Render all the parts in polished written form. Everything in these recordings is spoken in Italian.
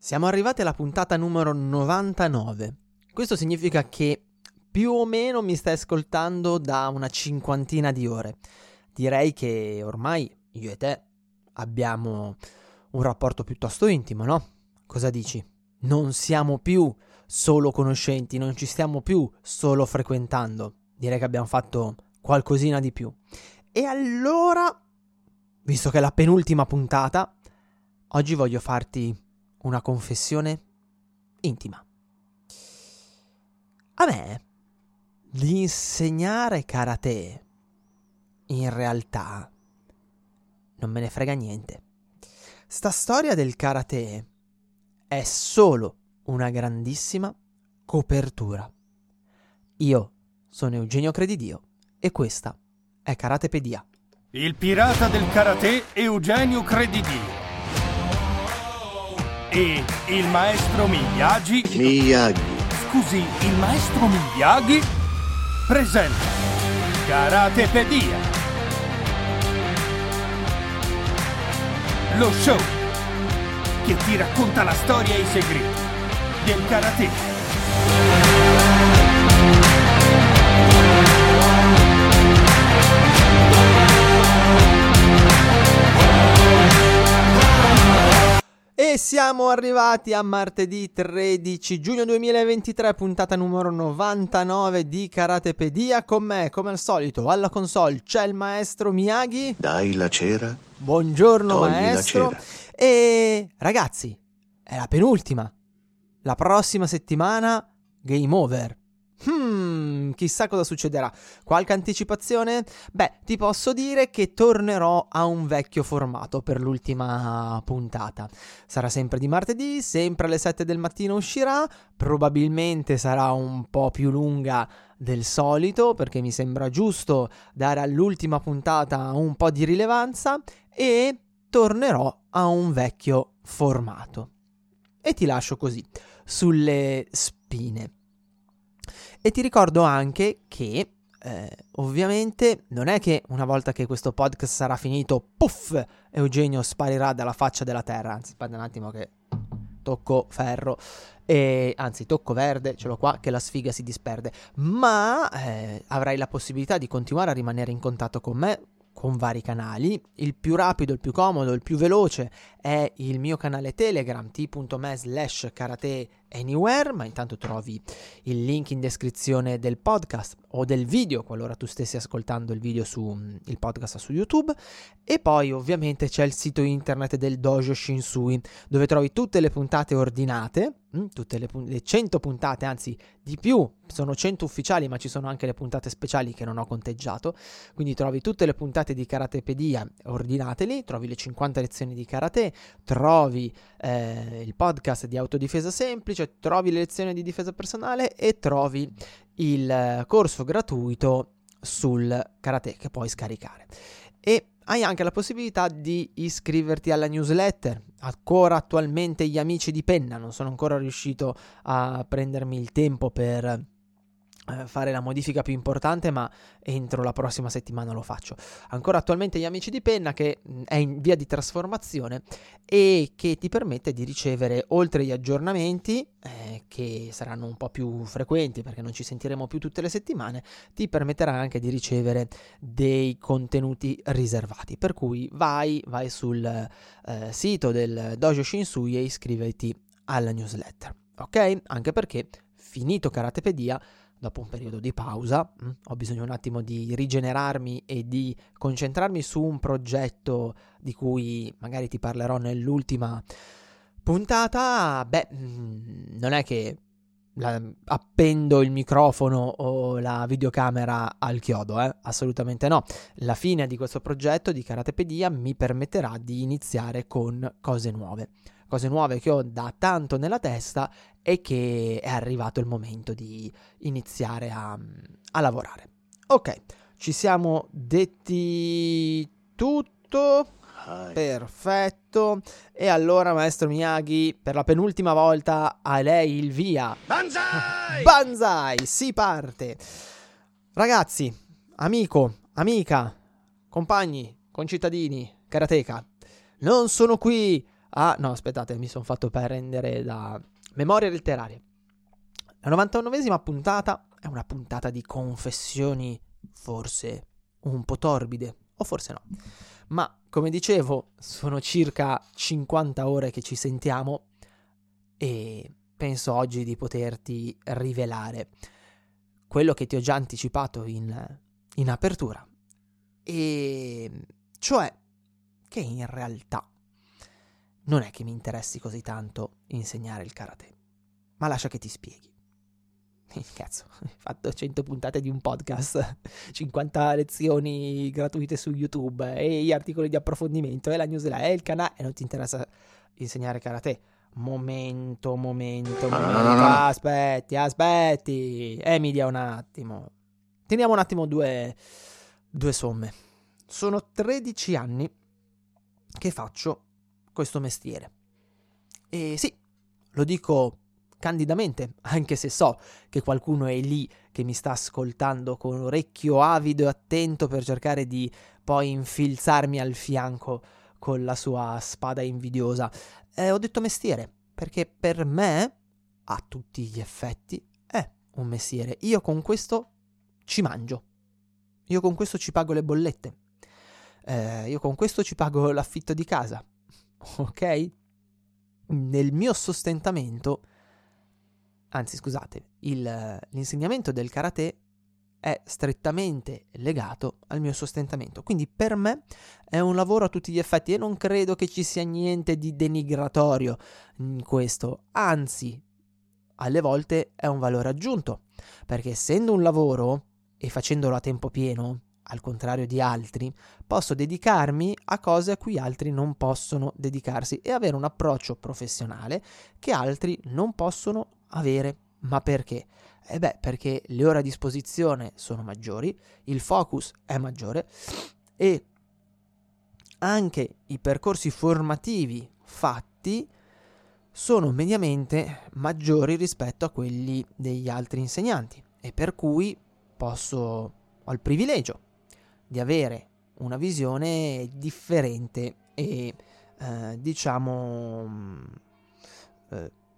Siamo arrivati alla puntata numero 99. Questo significa che più o meno mi stai ascoltando da una cinquantina di ore. Direi che ormai io e te abbiamo un rapporto piuttosto intimo, no? Cosa dici? Non siamo più solo conoscenti, non ci stiamo più solo frequentando. Direi che abbiamo fatto qualcosina di più. E allora, visto che è la penultima puntata, oggi voglio farti una confessione intima. A me, l'insegnare karate, in realtà, non me ne frega niente. Sta storia del karate è solo una grandissima copertura. Io sono Eugenio Credidio e questa è Karatepedia. Il pirata del karate Eugenio Credidio e il maestro Miyagi. Scusi, il maestro Miyagi presenta Karatepedia, lo show che ti racconta la storia e i segreti del karate. E siamo arrivati a martedì 13 giugno 2023, puntata numero 99 di Karatepedia. Con me, come al solito, alla console c'è il maestro Miyagi. Dai la cera. Buongiorno, togli maestro. La cera. E ragazzi, è la penultima. La prossima settimana, game over. Chissà cosa succederà. Qualche anticipazione? Beh, ti posso dire che tornerò a un vecchio formato per l'ultima puntata. Sarà sempre di martedì, sempre alle 7 del mattino uscirà. Probabilmente sarà un po' più lunga del solito, perché mi sembra giusto dare all'ultima puntata un po' di rilevanza, e tornerò a un vecchio formato. E ti lascio così, sulle spine. E ti ricordo anche che ovviamente non è che una volta che questo podcast sarà finito, puff, Eugenio sparirà dalla faccia della terra. Anzi, aspetta un attimo che tocco ferro, anzi tocco verde, ce l'ho qua, che la sfiga si disperde. Ma avrai la possibilità di continuare a rimanere in contatto con me, con vari canali. Il più rapido, il più comodo, il più veloce è il mio canale Telegram t.me/karate anywhere, ma intanto trovi il link in descrizione del podcast o del video, qualora tu stessi ascoltando il video su il podcast su YouTube. E poi ovviamente c'è il sito internet del Dojo Shinsui, dove trovi tutte le puntate ordinate, tutte le 100 puntate, anzi di più, sono 100 ufficiali, ma ci sono anche le puntate speciali che non ho conteggiato. Quindi trovi tutte le puntate di Karatepedia ordinate lì, trovi le 50 lezioni di karate, trovi il podcast di autodifesa semplice, trovi le lezioni di difesa personale e trovi il corso gratuito sul karate che puoi scaricare. E hai anche la possibilità di iscriverti alla newsletter. Ancora attualmente gli amici di penna, non sono ancora riuscito a prendermi il tempo per fare la modifica più importante, ma entro la prossima settimana lo faccio. Ancora attualmente gli amici di penna, che è in via di trasformazione e che ti permette di ricevere, oltre agli aggiornamenti che saranno un po' più frequenti perché non ci sentiremo più tutte le settimane, ti permetterà anche di ricevere dei contenuti riservati. Per cui vai sul sito del Dojo Shinsui e iscriviti alla newsletter, ok? Anche perché, finito Karatepedia, dopo un periodo di pausa, ho bisogno un attimo di rigenerarmi e di concentrarmi su un progetto di cui magari ti parlerò nell'ultima puntata. Beh, non è che appendo il microfono o la videocamera al chiodo, assolutamente no. La fine di questo progetto di Karatepedia mi permetterà di iniziare con cose nuove che ho da tanto nella testa e che è arrivato il momento di iniziare a lavorare. Ok, ci siamo detti tutto. Hi. Perfetto. E allora, maestro Miyagi, per la penultima volta a lei il via. Banzai! Banzai, si parte. Ragazzi, amico, amica, compagni, concittadini, karateka, non sono qui a... No, aspettate, mi sono fatto prendere da Memorie letterarie. La 99esima puntata è una puntata di confessioni forse un po' torbide, o forse no. Ma, come dicevo, sono circa 50 ore che ci sentiamo e penso oggi di poterti rivelare quello che ti ho già anticipato in apertura. E cioè che in realtà non è che mi interessi così tanto insegnare il karate, ma lascia che ti spieghi. Cazzo, hai fatto 100 puntate di un podcast, 50 lezioni gratuite su YouTube e gli articoli di approfondimento e la newsletter e il canale, e non ti interessa insegnare karate. Momento. Aspetti. Emilia, un attimo. Teniamo un attimo due somme. Sono 13 anni che faccio questo mestiere. E sì, lo dico candidamente, anche se so che qualcuno è lì che mi sta ascoltando con orecchio avido e attento per cercare di poi infilzarmi al fianco con la sua spada invidiosa. Ho detto mestiere perché per me, a tutti gli effetti, è un mestiere. Io con questo ci mangio, io con questo ci pago le bollette, io con questo ci pago l'affitto di casa, ok? Nel mio sostentamento, anzi scusate, l'insegnamento del karate è strettamente legato al mio sostentamento, quindi per me è un lavoro a tutti gli effetti e non credo che ci sia niente di denigratorio in questo, anzi alle volte è un valore aggiunto, perché essendo un lavoro e facendolo a tempo pieno, al contrario di altri, posso dedicarmi a cose a cui altri non possono dedicarsi e avere un approccio professionale che altri non possono avere. Ma perché? Perché le ore a disposizione sono maggiori, il focus è maggiore e anche i percorsi formativi fatti sono mediamente maggiori rispetto a quelli degli altri insegnanti, e per cui ho il privilegio di avere una visione differente e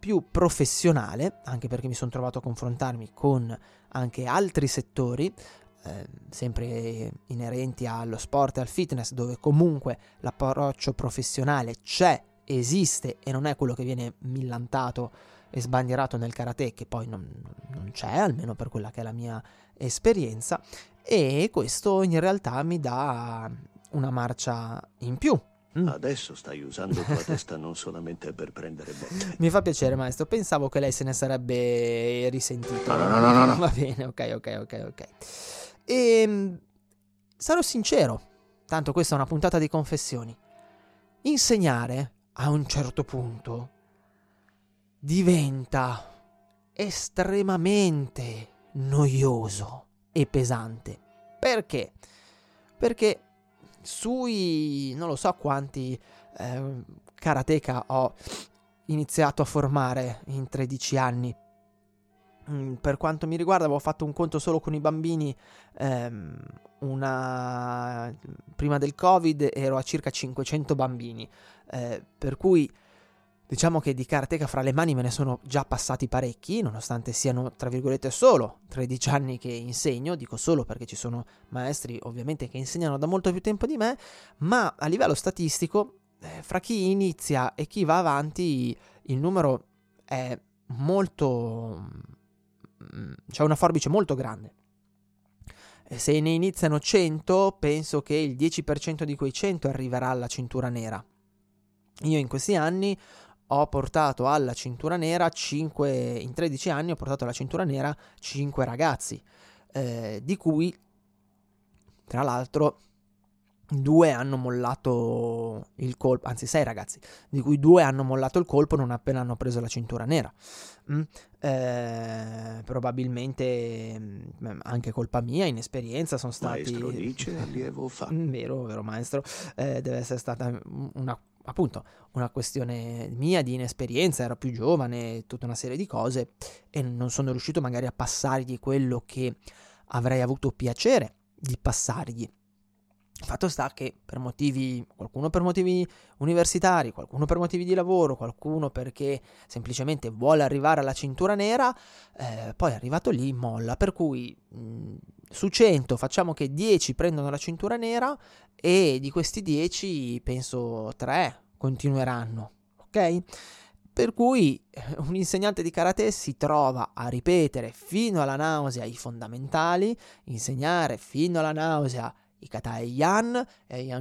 più professionale, anche perché mi sono trovato a confrontarmi con anche altri settori, sempre inerenti allo sport e al fitness, dove comunque l'approccio professionale c'è, esiste e non è quello che viene millantato e sbandierato nel karate, che poi non c'è, almeno per quella che è la mia esperienza, e questo in realtà mi dà una marcia in più. Adesso stai usando tua testa non solamente per prendere botte. Mi fa piacere, maestro, pensavo che lei se ne sarebbe risentito. No. Va bene, ok. E sarò sincero, tanto questa è una puntata di confessioni. Insegnare a un certo punto diventa estremamente noioso e pesante. Perché? Perché sui non lo so quanti karateka ho iniziato a formare in 13 anni. Per quanto mi riguarda avevo fatto un conto solo con i bambini, prima del Covid ero a circa 500 bambini, per cui diciamo che di karateka fra le mani me ne sono già passati parecchi, nonostante siano, tra virgolette, solo 13 anni che insegno. Dico solo perché ci sono maestri, ovviamente, che insegnano da molto più tempo di me, ma a livello statistico, fra chi inizia e chi va avanti, il numero è molto... c'è una forbice molto grande. E se ne iniziano 100, penso che il 10% di quei 100 arriverà alla cintura nera. Io in questi anni ho portato alla cintura nera 5, in 13 anni ho portato alla cintura nera 5 ragazzi, di cui tra l'altro 2 hanno mollato il colpo, anzi 6 ragazzi, di cui 2 hanno mollato il colpo non appena hanno preso la cintura nera, probabilmente anche colpa mia, inesperienza, sono stati... Maestro dice, allievo fa. Vero maestro, deve essere stata una questione mia di inesperienza, ero più giovane, tutta una serie di cose, e non sono riuscito magari a passargli quello che avrei avuto piacere di passargli. Fatto sta che per motivi, qualcuno per motivi universitari, qualcuno per motivi di lavoro, qualcuno perché semplicemente vuole arrivare alla cintura nera, poi è arrivato lì molla, per cui su 100 facciamo che 10 prendono la cintura nera e di questi 10 penso 3 continueranno, ok? Per cui un insegnante di karate si trova a ripetere fino alla nausea i fondamentali, insegnare fino alla nausea i kata e Yan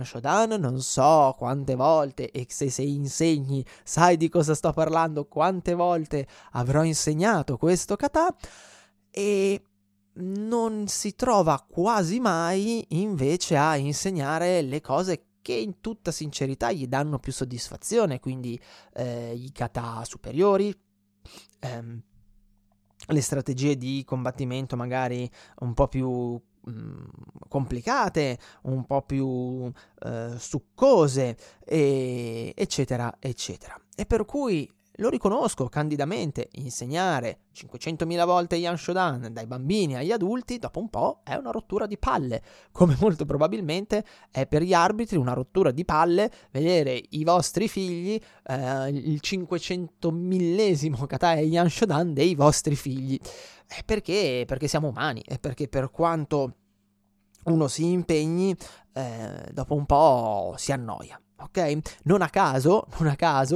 Shodan non so quante volte, e se insegni sai di cosa sto parlando, quante volte avrò insegnato questo kata, e non si trova quasi mai invece a insegnare le cose che in tutta sincerità gli danno più soddisfazione, quindi i kata superiori, le strategie di combattimento magari un po' più complicate, un po' più succose, eccetera eccetera. E per cui lo riconosco candidamente, insegnare 500.000 volte Yan Shodan dai bambini agli adulti dopo un po' è una rottura di palle, come molto probabilmente è per gli arbitri una rottura di palle vedere i vostri figli il 500.000esimo kata e Yan Shodan dei vostri figli. Perché siamo umani, e perché per quanto uno si impegni dopo un po' si annoia. Ok? Non a caso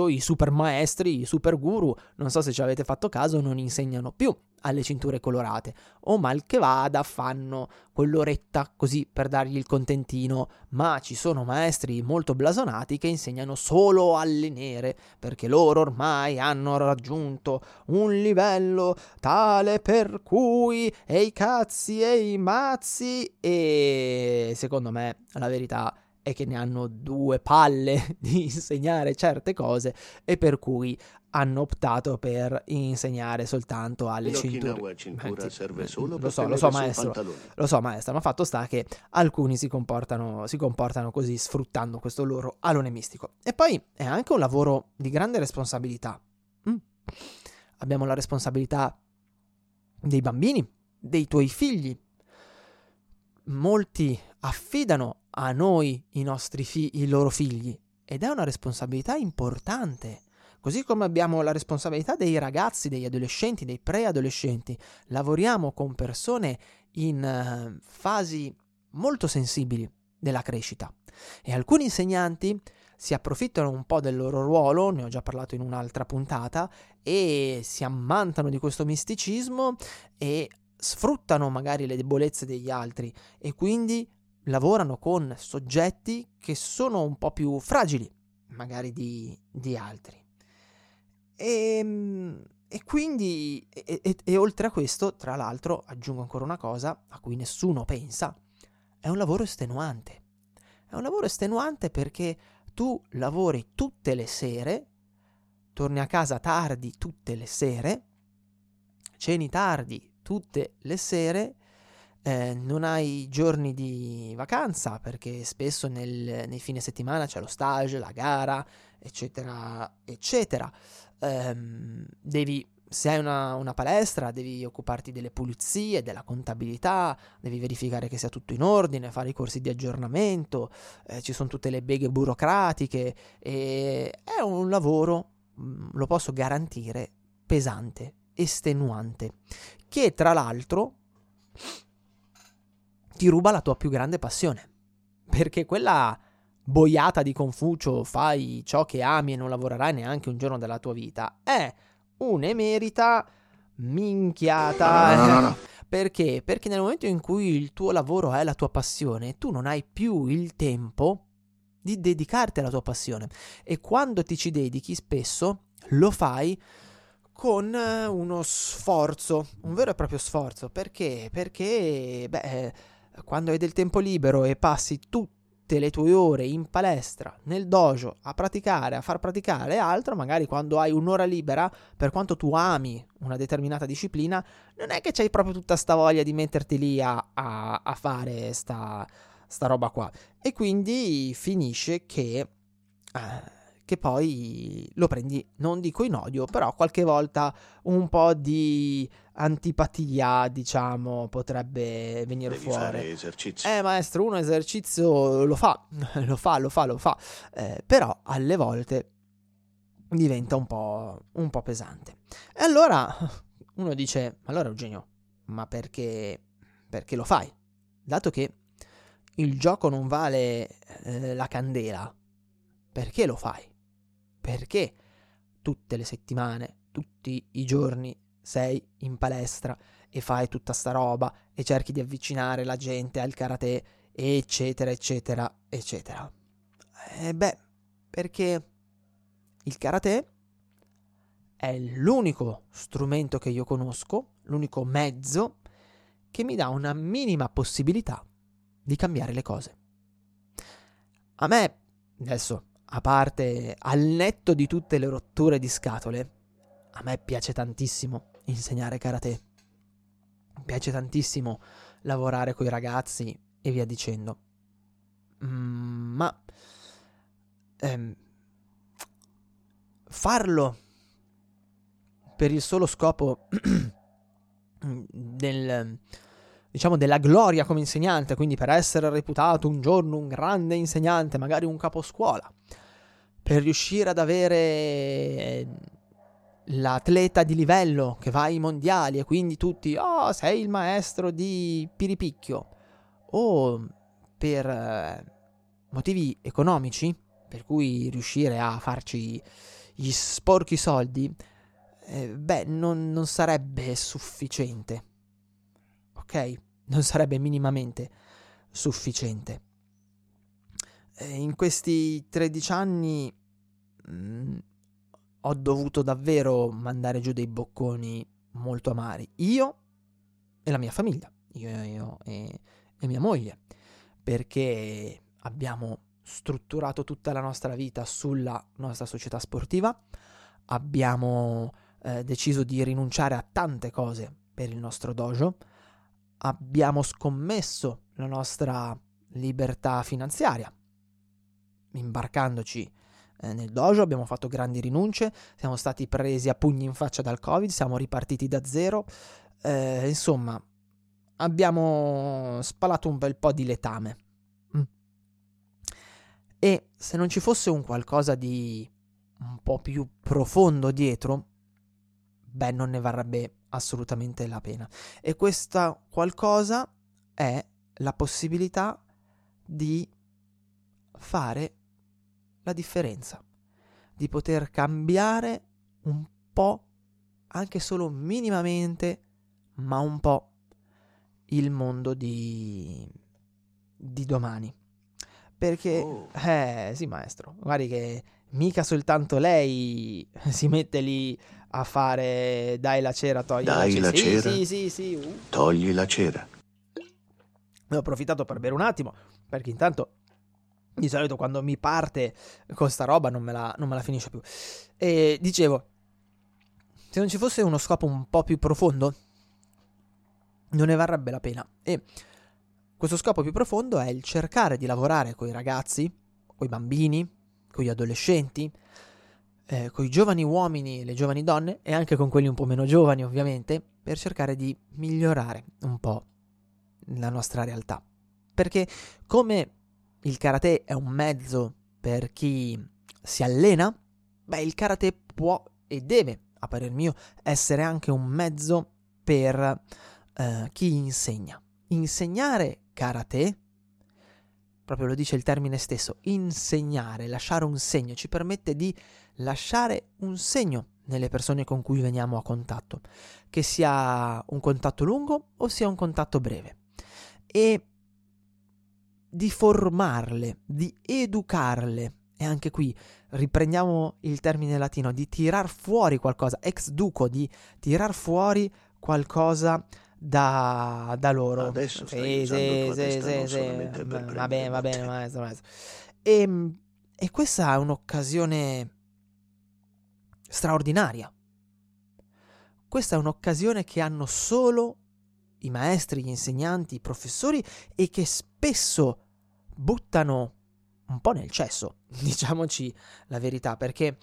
i super maestri, i super guru, non so se ci avete fatto caso, non insegnano più alle cinture colorate, o mal che vada fanno quell'oretta così per dargli il contentino, ma ci sono maestri molto blasonati che insegnano solo alle nere, perché loro ormai hanno raggiunto un livello tale per cui e i cazzi e i mazzi, e secondo me la verità è che ne hanno due palle di insegnare certe cose, e per cui hanno optato per insegnare soltanto alle cinture. Serve solo lo so maestro, ma fatto sta che alcuni si comportano così, sfruttando questo loro alone mistico. E poi è anche un lavoro di grande responsabilità. Abbiamo la responsabilità dei bambini, dei tuoi figli. Molti affidano a noi i loro figli, ed è una responsabilità importante, così come abbiamo la responsabilità dei ragazzi, degli adolescenti, dei preadolescenti. Lavoriamo con persone in fasi molto sensibili della crescita, e alcuni insegnanti si approfittano un po' del loro ruolo, ne ho già parlato in un'altra puntata, e si ammantano di questo misticismo e sfruttano magari le debolezze degli altri, e quindi lavorano con soggetti che sono un po' più fragili magari di altri, e quindi oltre a questo, tra l'altro, aggiungo ancora una cosa a cui nessuno pensa: è un lavoro estenuante, perché tu lavori tutte le sere, torni a casa tardi tutte le sere, ceni tardi tutte le sere, non hai giorni di vacanza, perché spesso nei fine settimana c'è lo stage, la gara, eccetera eccetera. Se hai una palestra devi occuparti delle pulizie, della contabilità, devi verificare che sia tutto in ordine, fare i corsi di aggiornamento, ci sono tutte le beghe burocratiche, e è un lavoro, lo posso garantire, pesante, estenuante, che tra l'altro ti ruba la tua più grande passione, perché quella boiata di Confucio, fai ciò che ami e non lavorerai neanche un giorno della tua vita, è un'emerita minchiata. No. Perché? Perché nel momento in cui il tuo lavoro è la tua passione, tu non hai più il tempo di dedicarti alla tua passione, e quando ti ci dedichi spesso lo fai con uno sforzo, un vero e proprio sforzo. Perché quando hai del tempo libero e passi tutte le tue ore in palestra, nel dojo, a praticare, a far praticare altro, magari quando hai un'ora libera, per quanto tu ami una determinata disciplina, non è che c'hai proprio tutta sta voglia di metterti lì a fare sta roba qua, e quindi finisce che che poi lo prendi, non dico in odio, però qualche volta un po' di antipatia, diciamo, potrebbe venire devi fuori. Fare esercizi. Maestro, uno esercizio lo fa, però alle volte diventa un po' pesante. E allora uno dice, allora Eugenio, ma perché lo fai? Dato che il gioco non vale la candela, perché lo fai? Perché tutte le settimane, tutti i giorni sei in palestra e fai tutta sta roba e cerchi di avvicinare la gente al karate, eccetera, eccetera, eccetera? Perché il karate è l'unico strumento che io conosco, l'unico mezzo che mi dà una minima possibilità di cambiare le cose. A me, adesso, a parte, al netto di tutte le rotture di scatole, a me piace tantissimo insegnare karate. Mi piace tantissimo lavorare coi ragazzi e via dicendo. Ma farlo per il solo scopo della gloria come insegnante, quindi per essere reputato un giorno un grande insegnante, magari un caposcuola, per riuscire ad avere l'atleta di livello che va ai mondiali e quindi tutti, oh, sei il maestro di Piripicchio, o per motivi economici, per cui riuscire a farci gli sporchi soldi, non sarebbe sufficiente. Ok? Non sarebbe minimamente sufficiente. In questi 13 anni ho dovuto davvero mandare giù dei bocconi molto amari. Io e la mia famiglia, io e mia moglie, perché abbiamo strutturato tutta la nostra vita sulla nostra società sportiva, abbiamo deciso di rinunciare a tante cose per il nostro dojo, abbiamo scommesso la nostra libertà finanziaria imbarcandoci nel dojo, abbiamo fatto grandi rinunce, siamo stati presi a pugni in faccia dal Covid, siamo ripartiti da zero, insomma abbiamo spalato un bel po' di letame. E se non ci fosse un qualcosa di un po' più profondo dietro, non ne varrebbe assolutamente la pena. E questa qualcosa è la possibilità di fare la differenza, di poter cambiare un po', anche solo minimamente, ma un po', il mondo di domani. Perché, sì maestro, guardi che mica soltanto lei si mette lì a fare dai la cera, togli la cera. Sì. Togli la cera. Ne ho approfittato per bere un attimo, perché intanto di solito quando mi parte con sta roba non me la finisce più. E dicevo, se non ci fosse uno scopo un po' più profondo, non ne varrebbe la pena. E questo scopo più profondo è il cercare di lavorare coi ragazzi, coi bambini, con gli adolescenti, con i giovani uomini e le giovani donne, e anche con quelli un po' meno giovani ovviamente, per cercare di migliorare un po' la nostra realtà. Perché come il karate è un mezzo per chi si allena, il karate può e deve, a parer mio, essere anche un mezzo per chi insegna. Insegnare karate, proprio lo dice il termine stesso, insegnare, lasciare un segno, ci permette di lasciare un segno nelle persone con cui veniamo a contatto, che sia un contatto lungo o sia un contatto breve, e di formarle, di educarle. E anche qui riprendiamo il termine latino, di tirar fuori qualcosa, ex duco, di tirar fuori qualcosa da loro. Adesso stai sì. Va bene maestro. E questa è un'occasione straordinaria, questa è un'occasione che hanno solo i maestri, gli insegnanti, i professori, e che spesso buttano un po' nel cesso, diciamoci la verità, perché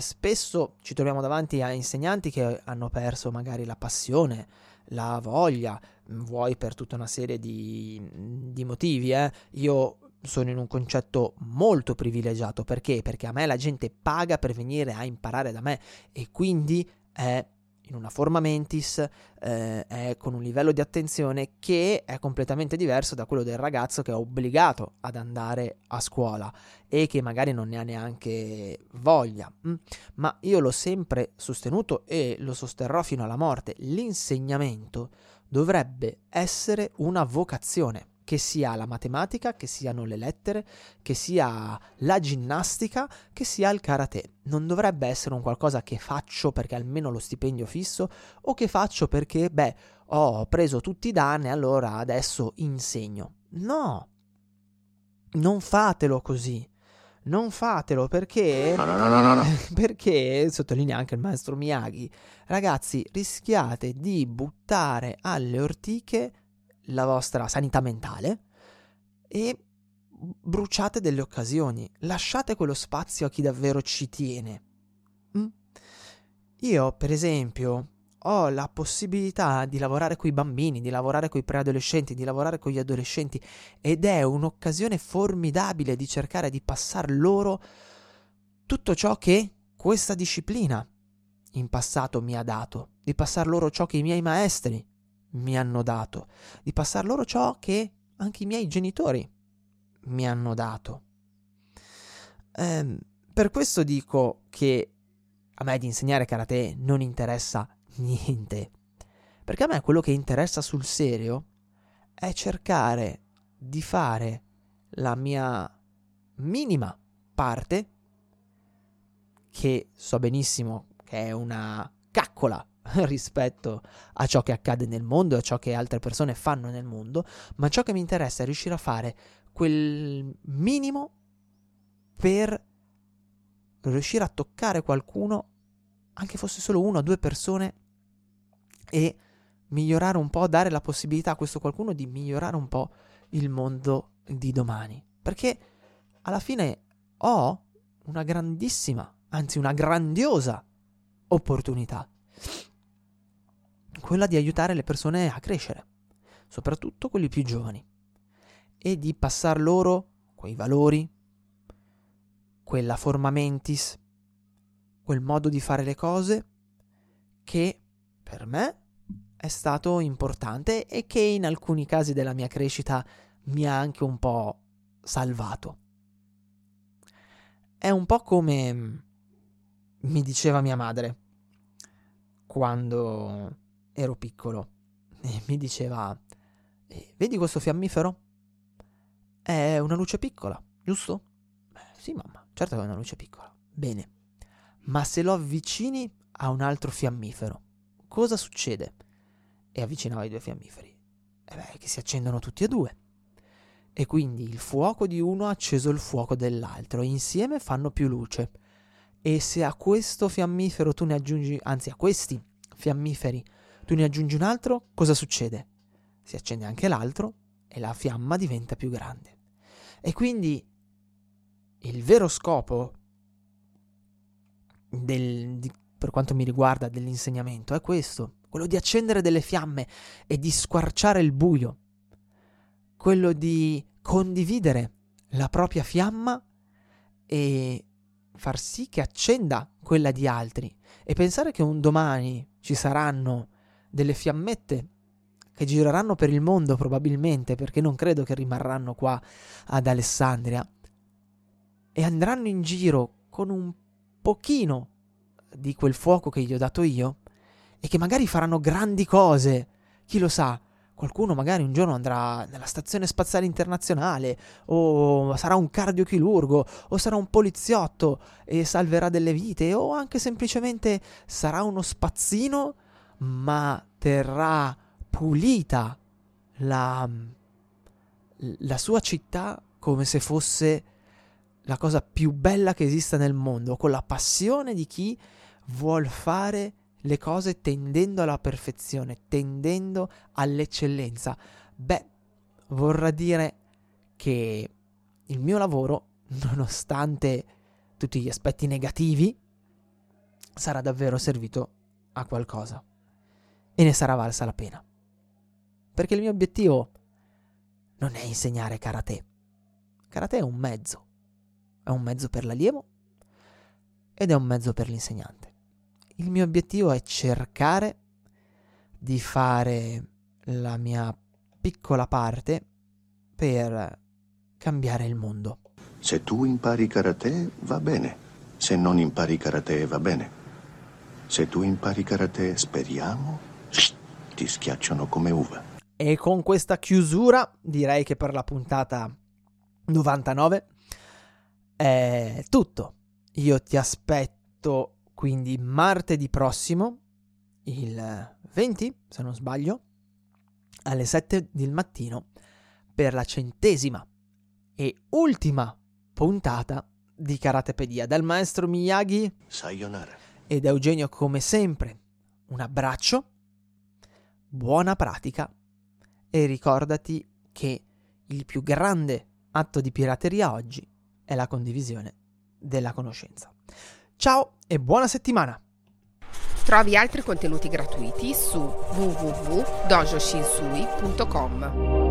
spesso ci troviamo davanti a insegnanti che hanno perso magari la passione, la voglia, vuoi per tutta una serie di motivi. Io sono in un concetto molto privilegiato, perché? Perché a me la gente paga per venire a imparare da me, e quindi è in una forma mentis, è con un livello di attenzione che è completamente diverso da quello del ragazzo che è obbligato ad andare a scuola e che magari non ne ha neanche voglia. Ma io l'ho sempre sostenuto e lo sosterrò fino alla morte: l'insegnamento dovrebbe essere una vocazione, che sia la matematica, che siano le lettere, che sia la ginnastica, che sia il karate. Non dovrebbe essere un qualcosa che faccio perché almeno lo stipendio fisso, o che faccio perché, ho preso tutti i danni, allora adesso insegno. No! Non fatelo così. Non fatelo perché... No. Perché, sottolinea anche il maestro Miyagi, ragazzi, rischiate di buttare alle ortiche la vostra sanità mentale e bruciate delle occasioni. Lasciate quello spazio a chi davvero ci tiene. Io, per esempio, ho la possibilità di lavorare coi bambini, di lavorare coi preadolescenti, di lavorare con gli adolescenti, ed è un'occasione formidabile di cercare di passar loro tutto ciò che questa disciplina in passato mi ha dato, di passar loro ciò che i miei maestri mi hanno dato, di passar loro ciò che anche i miei genitori mi hanno dato. Per questo dico che a me di insegnare karate non interessa niente, perché a me quello che interessa sul serio è cercare di fare la mia minima parte, che so benissimo che è una caccola rispetto a ciò che accade nel mondo e a ciò che altre persone fanno nel mondo, ma ciò che mi interessa è riuscire a fare quel minimo per riuscire a toccare qualcuno, anche fosse solo una o due persone, e migliorare un po', dare la possibilità a questo qualcuno di migliorare un po' il mondo di domani, perché alla fine ho una grandissima, anzi una grandiosa opportunità, quella di aiutare le persone a crescere, soprattutto quelli più giovani, e di passar loro quei valori, quella forma mentis, quel modo di fare le cose che per me è stato importante e che in alcuni casi della mia crescita mi ha anche un po' salvato. È un po' come mi diceva mia madre quando ero piccolo, e mi diceva: vedi questo fiammifero? È una luce piccola, giusto? Sì mamma, certo che è una luce piccola. Bene, ma se lo avvicini a un altro fiammifero, cosa succede? E avvicinava i due fiammiferi, che si accendono tutti e due, e quindi il fuoco di uno ha acceso il fuoco dell'altro, e insieme fanno più luce. E se a questo fiammifero tu ne aggiungi, anzi a questi fiammiferi tu ne aggiungi un altro, cosa succede? Si accende anche l'altro e la fiamma diventa più grande. E quindi il vero scopo per quanto mi riguarda dell'insegnamento è questo: quello di accendere delle fiamme e di squarciare il buio, quello di condividere la propria fiamma e far sì che accenda quella di altri, e pensare che un domani ci saranno delle fiammette che gireranno per il mondo, probabilmente, perché non credo che rimarranno qua ad Alessandria, e andranno in giro con un pochino di quel fuoco che gli ho dato io, e che magari faranno grandi cose. Chi lo sa, qualcuno magari un giorno andrà nella stazione spaziale internazionale, o sarà un cardiochirurgo, o sarà un poliziotto e salverà delle vite, o anche semplicemente sarà uno spazzino, ma terrà pulita la sua città come se fosse la cosa più bella che esista nel mondo, con la passione di chi vuol fare le cose tendendo alla perfezione, tendendo all'eccellenza. Vorrà dire che il mio lavoro, nonostante tutti gli aspetti negativi, sarà davvero servito a qualcosa e ne sarà valsa la pena. Perché il mio obiettivo non è insegnare karate. Karate è un mezzo per l'allievo ed è un mezzo per l'insegnante. Il mio obiettivo è cercare di fare la mia piccola parte per cambiare il mondo. Se tu impari karate va bene, se non impari karate va bene. Se tu impari karate, speriamo, ti schiacciano come uva. E con questa chiusura direi che per la puntata 99 è tutto. Io ti aspetto quindi martedì prossimo, il 20 se non sbaglio, alle 7 del mattino per la 100ª e ultima puntata di Karatepedia. Dal maestro Miyagi, sayonara. E da Eugenio, come sempre, un abbraccio, buona pratica e ricordati che il più grande atto di pirateria oggi è la condivisione della conoscenza. Ciao e buona settimana! Trovi altri contenuti gratuiti su www.dojoshinsui.com.